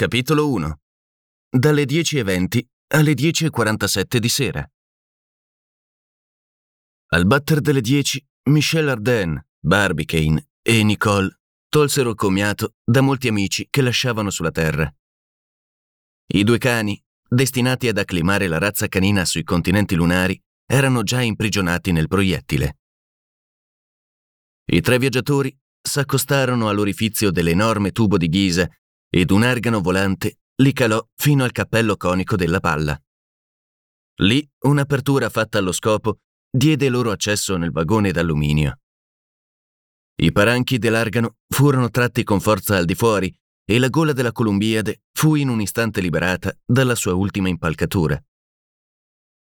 Capitolo 1. Dalle 10:20 alle 10:47 di sera. Al batter delle 10, Michel Ardan, Barbicane e Nicole tolsero il commiato da molti amici che lasciavano sulla terra. I due cani, destinati ad acclimare la razza canina sui continenti lunari, erano già imprigionati nel proiettile. I tre viaggiatori s'accostarono all'orifizio dell'enorme tubo di ghisa ed un argano volante li calò fino al cappello conico della palla. Lì un'apertura fatta allo scopo diede loro accesso nel vagone d'alluminio. I paranchi dell'argano furono tratti con forza al di fuori e la gola della Columbiade fu in un istante liberata dalla sua ultima impalcatura.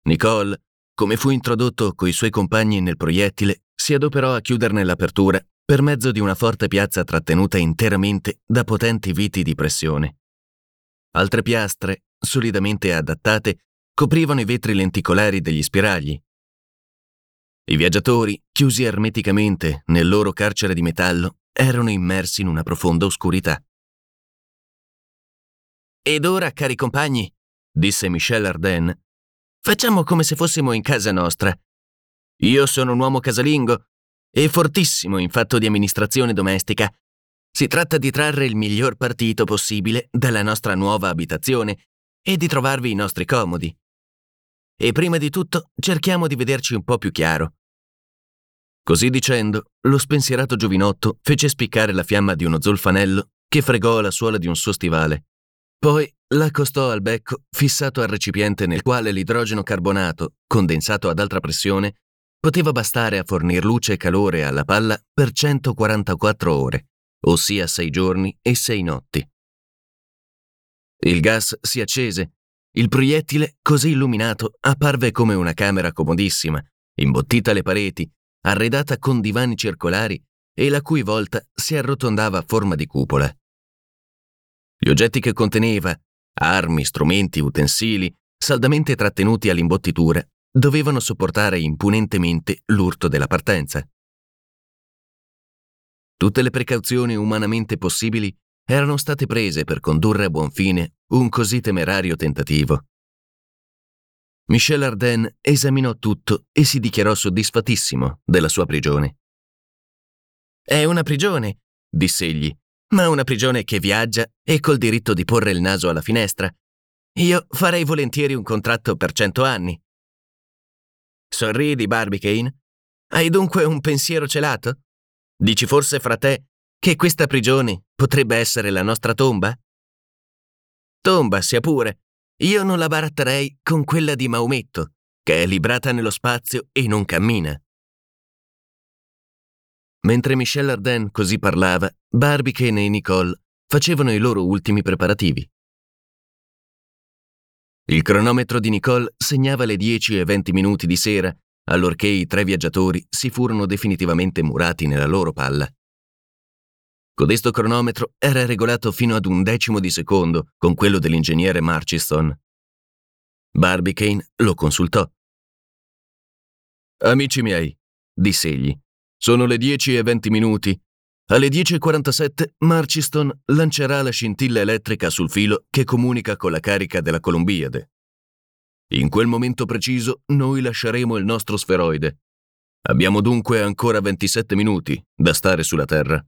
Nicole, come fu introdotto coi suoi compagni nel proiettile, si adoperò a chiuderne l'apertura per mezzo di una forte piazza trattenuta interamente da potenti viti di pressione. Altre piastre, solidamente adattate, coprivano i vetri lenticolari degli spiragli. I viaggiatori, chiusi ermeticamente nel loro carcere di metallo, erano immersi in una profonda oscurità. «Ed ora, cari compagni», disse Michel Ardan, «facciamo come se fossimo in casa nostra. Io sono un uomo casalingo e fortissimo in fatto di amministrazione domestica. Si tratta di trarre il miglior partito possibile dalla nostra nuova abitazione e di trovarvi i nostri comodi. E prima di tutto cerchiamo di vederci un po' più chiaro». Così dicendo, lo spensierato giovinotto fece spiccare la fiamma di uno zolfanello che fregò la suola di un suo stivale. Poi l'accostò al becco fissato al recipiente nel quale l'idrogeno carbonato, condensato ad alta pressione, poteva bastare a fornir luce e calore alla palla per 144 ore. Ossia 6 giorni e 6 notti. Il gas si accese. Il proiettile, così illuminato, apparve come una camera comodissima, imbottita alle pareti, arredata con divani circolari e la cui volta si arrotondava a forma di cupola. Gli oggetti che conteneva, armi, strumenti, utensili, saldamente trattenuti all'imbottitura, dovevano sopportare impunentemente l'urto della partenza. Tutte le precauzioni umanamente possibili erano state prese per condurre a buon fine un così temerario tentativo. Michel Ardan esaminò tutto e si dichiarò soddisfattissimo della sua prigione. «È una prigione», disse egli, «ma una prigione che viaggia e col diritto di porre il naso alla finestra. Io farei volentieri un contratto per 100 anni. Sorridi, Barbicane? Hai dunque un pensiero celato? Dici forse fra te che questa prigione potrebbe essere la nostra tomba? Tomba sia pure, io non la baratterei con quella di Maometto, che è librata nello spazio e non cammina». Mentre Michel Ardan così parlava, Barbicane e Nicole facevano i loro ultimi preparativi. Il cronometro di Nicole segnava le 10:20 di sera, allorché i tre viaggiatori si furono definitivamente murati nella loro palla. Codesto cronometro era regolato fino ad 1/10 di secondo con quello dell'ingegnere Marciston. Barbicane lo consultò. «Amici miei», disse egli, «sono le 10:20. Alle 10:47 Marciston lancerà la scintilla elettrica sul filo che comunica con la carica della Columbiade. In quel momento preciso noi lasceremo il nostro sferoide. Abbiamo dunque ancora 27 minuti da stare sulla Terra».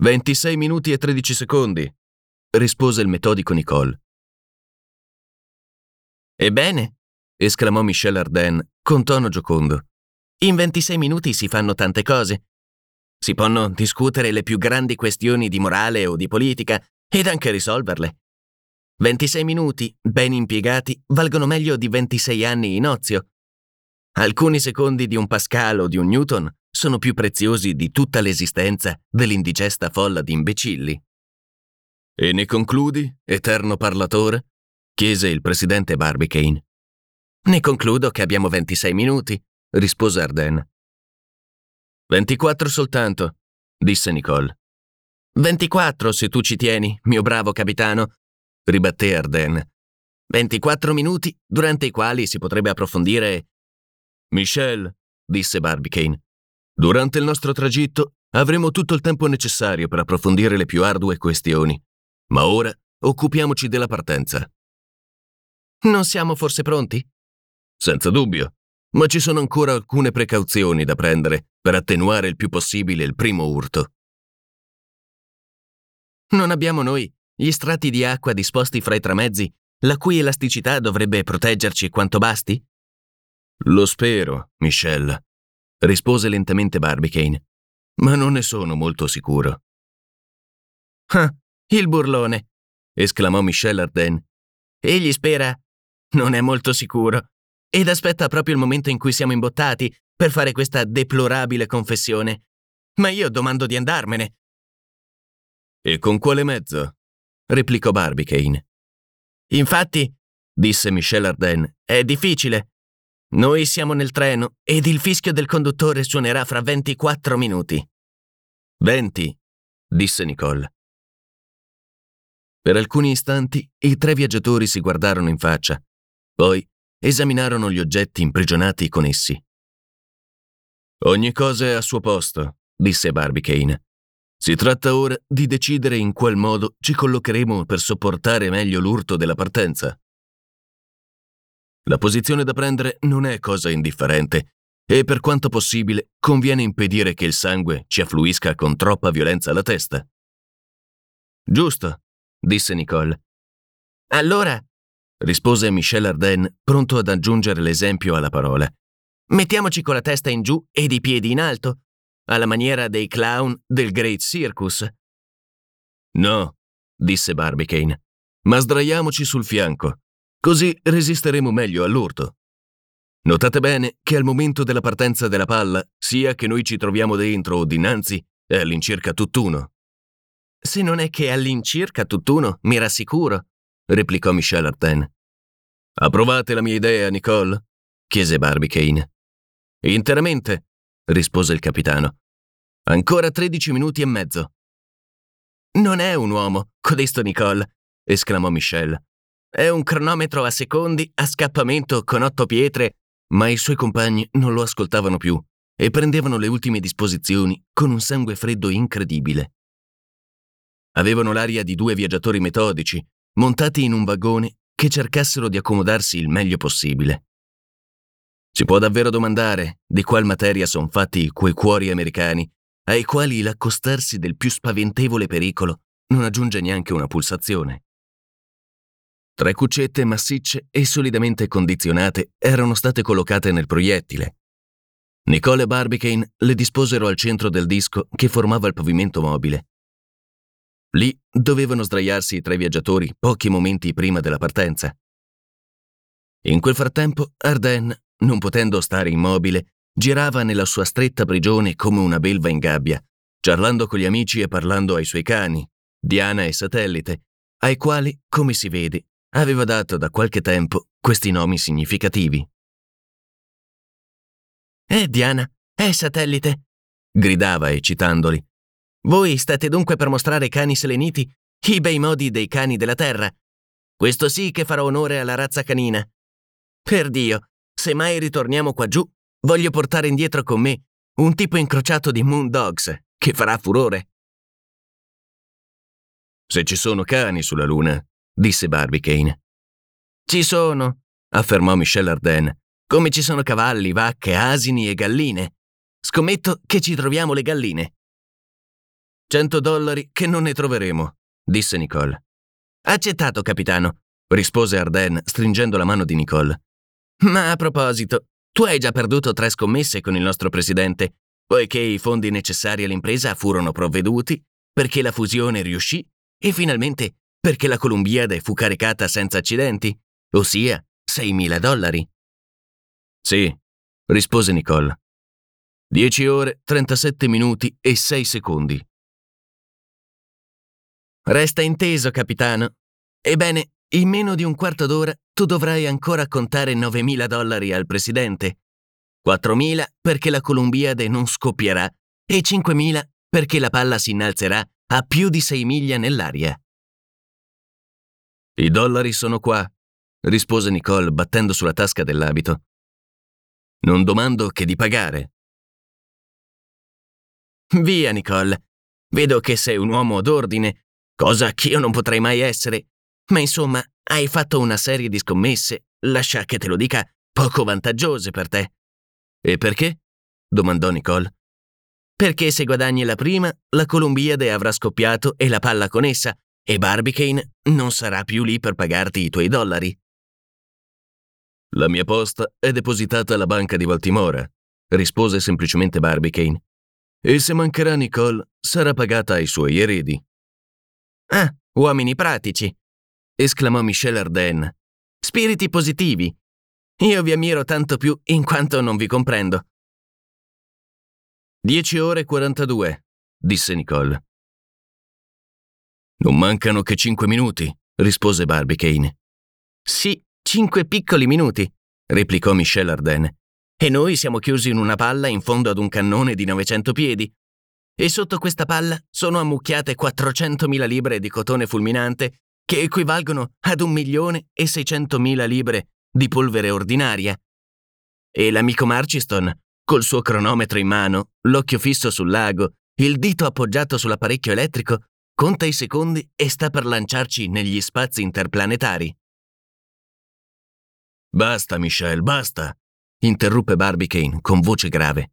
26 minuti e 13 secondi, rispose il metodico Nicole. «Ebbene», esclamò Michel Ardan con tono giocondo, «in 26 minuti si fanno tante cose. Si possono discutere le più grandi questioni di morale o di politica ed anche risolverle. 26 minuti, ben impiegati, valgono meglio di 26 anni in ozio. Alcuni secondi di un Pascal o di un Newton sono più preziosi di tutta l'esistenza dell'indigesta folla di imbecilli». «E ne concludi, eterno parlatore?» chiese il presidente Barbicane. «Ne concludo che abbiamo 26 minuti, rispose Ardan. 24 soltanto, disse Nicole. 24 se tu ci tieni, mio bravo capitano, ribatté Ardan. 24 minuti durante i quali si potrebbe approfondire». «Michel», disse Barbicane, «durante il nostro tragitto avremo tutto il tempo necessario per approfondire le più ardue questioni, Ma ora occupiamoci della partenza. Non siamo forse pronti? Senza dubbio, ma ci sono ancora alcune precauzioni da prendere per attenuare il più possibile il primo urto. Non abbiamo noi gli strati di acqua disposti fra i tramezzi, la cui elasticità dovrebbe proteggerci quanto basti? Lo spero, Michel, rispose lentamente Barbicane, ma non ne sono molto sicuro. Ah, il burlone, esclamò Michel Ardan. Egli spera, non è molto sicuro, ed aspetta proprio il momento in cui siamo imbottati per fare questa deplorabile confessione. Ma io domando di andarmene. E con quale mezzo? Replicò Barbicane. Infatti, disse Michel Ardan, è difficile. Noi siamo nel treno ed il fischio del conduttore suonerà fra 24 minuti. 20, disse Nicole. Per alcuni istanti i tre viaggiatori si guardarono in faccia, poi esaminarono gli oggetti imprigionati con essi. Ogni cosa è a suo posto, disse Barbicane. Si tratta ora di decidere in qual modo ci collocheremo per sopportare meglio l'urto della partenza. La posizione da prendere non è cosa indifferente e per quanto possibile conviene impedire che il sangue ci affluisca con troppa violenza alla testa. Giusto, disse Nicole. Allora, rispose Michel Ardan, pronto ad aggiungere l'esempio alla parola, mettiamoci con la testa in giù ed i piedi in alto, alla maniera dei clown del Great Circus. No, disse Barbicane, ma sdraiamoci sul fianco, così resisteremo meglio all'urto. Notate bene che al momento della partenza della palla, sia che noi ci troviamo dentro o dinanzi, è all'incirca tutt'uno. Se non è che all'incirca tutt'uno, mi rassicuro, replicò Michel Ardan. Approvate la mia idea, Nicole? Chiese Barbicane. Interamente, rispose il capitano. Ancora 13 minuti e mezzo. Non è un uomo, codesto Nicole, esclamò Michel. È un cronometro a secondi a scappamento con 8 pietre, ma i suoi compagni non lo ascoltavano più e prendevano le ultime disposizioni con un sangue freddo incredibile. Avevano l'aria di 2 viaggiatori metodici, montati in un vagone che cercassero di accomodarsi il meglio possibile. Si può davvero domandare di qual materia son fatti quei cuori americani, ai quali l'accostarsi del più spaventevole pericolo non aggiunge neanche una pulsazione. 3 cucette massicce e solidamente condizionate erano state collocate nel proiettile. Nicole e Barbicane le disposero al centro del disco che formava il pavimento mobile. Lì dovevano sdraiarsi i 3 viaggiatori pochi momenti prima della partenza. In quel frattempo Ardan, non potendo stare immobile, girava nella sua stretta prigione come una belva in gabbia, ciarlando con gli amici e parlando ai suoi cani, Diana e Satellite, ai quali, come si vede, aveva dato da qualche tempo questi nomi significativi. Diana, Satellite!» gridava eccitandoli. «Voi state dunque per mostrare ai cani seleniti i bei modi dei cani della terra. Questo sì che farà onore alla razza canina. Per Dio, se mai ritorniamo qua giù, voglio portare indietro con me un tipo incrociato di Moon Dogs che farà furore.» «Se ci sono cani sulla Luna», disse Barbicane. «Ci sono», affermò Michel Ardan, «come ci sono cavalli, vacche, asini e galline. Scommetto che ci troviamo le galline.» $100 che non ne troveremo», disse Nicole. «Accettato, capitano», rispose Ardan stringendo la mano di Nicole. «Ma a proposito, tu hai già perduto 3 scommesse con il nostro presidente, poiché i fondi necessari all'impresa furono provveduti, perché la fusione riuscì e finalmente perché la Columbiade fu caricata senza accidenti, ossia $6.000. «Sì», rispose Nicole. 10 ore, 37 minuti e 6 secondi. «Resta inteso, capitano. Ebbene, in meno di un quarto d'ora tu dovrai ancora contare $9.000 al presidente, 4.000 perché la Columbiade non scoppierà e 5.000 perché la palla si innalzerà a più di 6 miglia nell'aria.» «I dollari sono qua», rispose Nicole battendo sulla tasca dell'abito. «Non domando che di pagare.» «Via, Nicole. Vedo che sei un uomo d'ordine cosa che io non potrei mai essere. Ma insomma, hai fatto una serie di scommesse, lascia che te lo dica, poco vantaggiose per te. E perché? Domandò Nicole. Perché se guadagni la prima, la Columbiade avrà scoppiato e la palla con essa, e Barbicane non sarà più lì per pagarti i tuoi dollari. La mia posta è depositata alla banca di Baltimora, rispose semplicemente Barbicane. E se mancherà Nicole, sarà pagata ai suoi eredi. Ah, uomini pratici! Esclamò Michel Ardan. Spiriti positivi! Io vi ammiro tanto più in quanto non vi comprendo. 10:42, disse Nicole. Non mancano che 5 minuti, rispose Barbicane. Sì, 5 piccoli minuti, replicò Michel Ardan. E noi siamo chiusi in una palla in fondo ad un cannone di 900 piedi. E sotto questa palla sono ammucchiate 400.000 libre di cotone fulminante che equivalgono ad 1.600.000 libre di polvere ordinaria. E l'amico Marciston, col suo cronometro in mano, l'occhio fisso sul lago, il dito appoggiato sull'apparecchio elettrico, conta i secondi e sta per lanciarci negli spazi interplanetari. Basta, Michel, basta! Interruppe Barbicane con voce grave.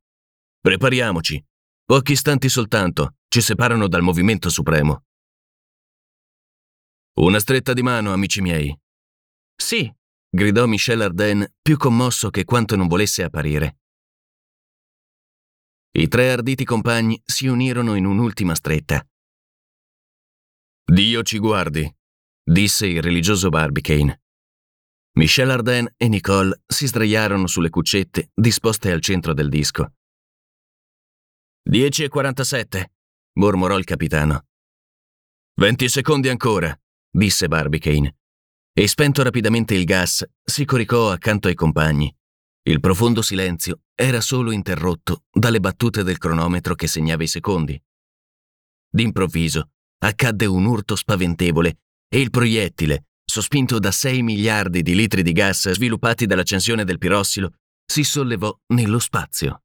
Prepariamoci. Pochi istanti soltanto ci separano dal movimento supremo. Una stretta di mano, amici miei. Sì, gridò Michel Ardan, più commosso che quanto non volesse apparire. I 3 arditi compagni si unirono in un'ultima stretta. Dio ci guardi, disse il religioso Barbicane. Michel Ardan e Nicole si sdraiarono sulle cuccette disposte al centro del disco. 10:47, mormorò il capitano. 20 secondi ancora, disse Barbicane. E spento rapidamente il gas, si coricò accanto ai compagni. Il profondo silenzio era solo interrotto dalle battute del cronometro che segnava i secondi. D'improvviso accadde un urto spaventevole e il proiettile, sospinto da 6 miliardi di litri di gas sviluppati dall'accensione del pirossilo, si sollevò nello spazio.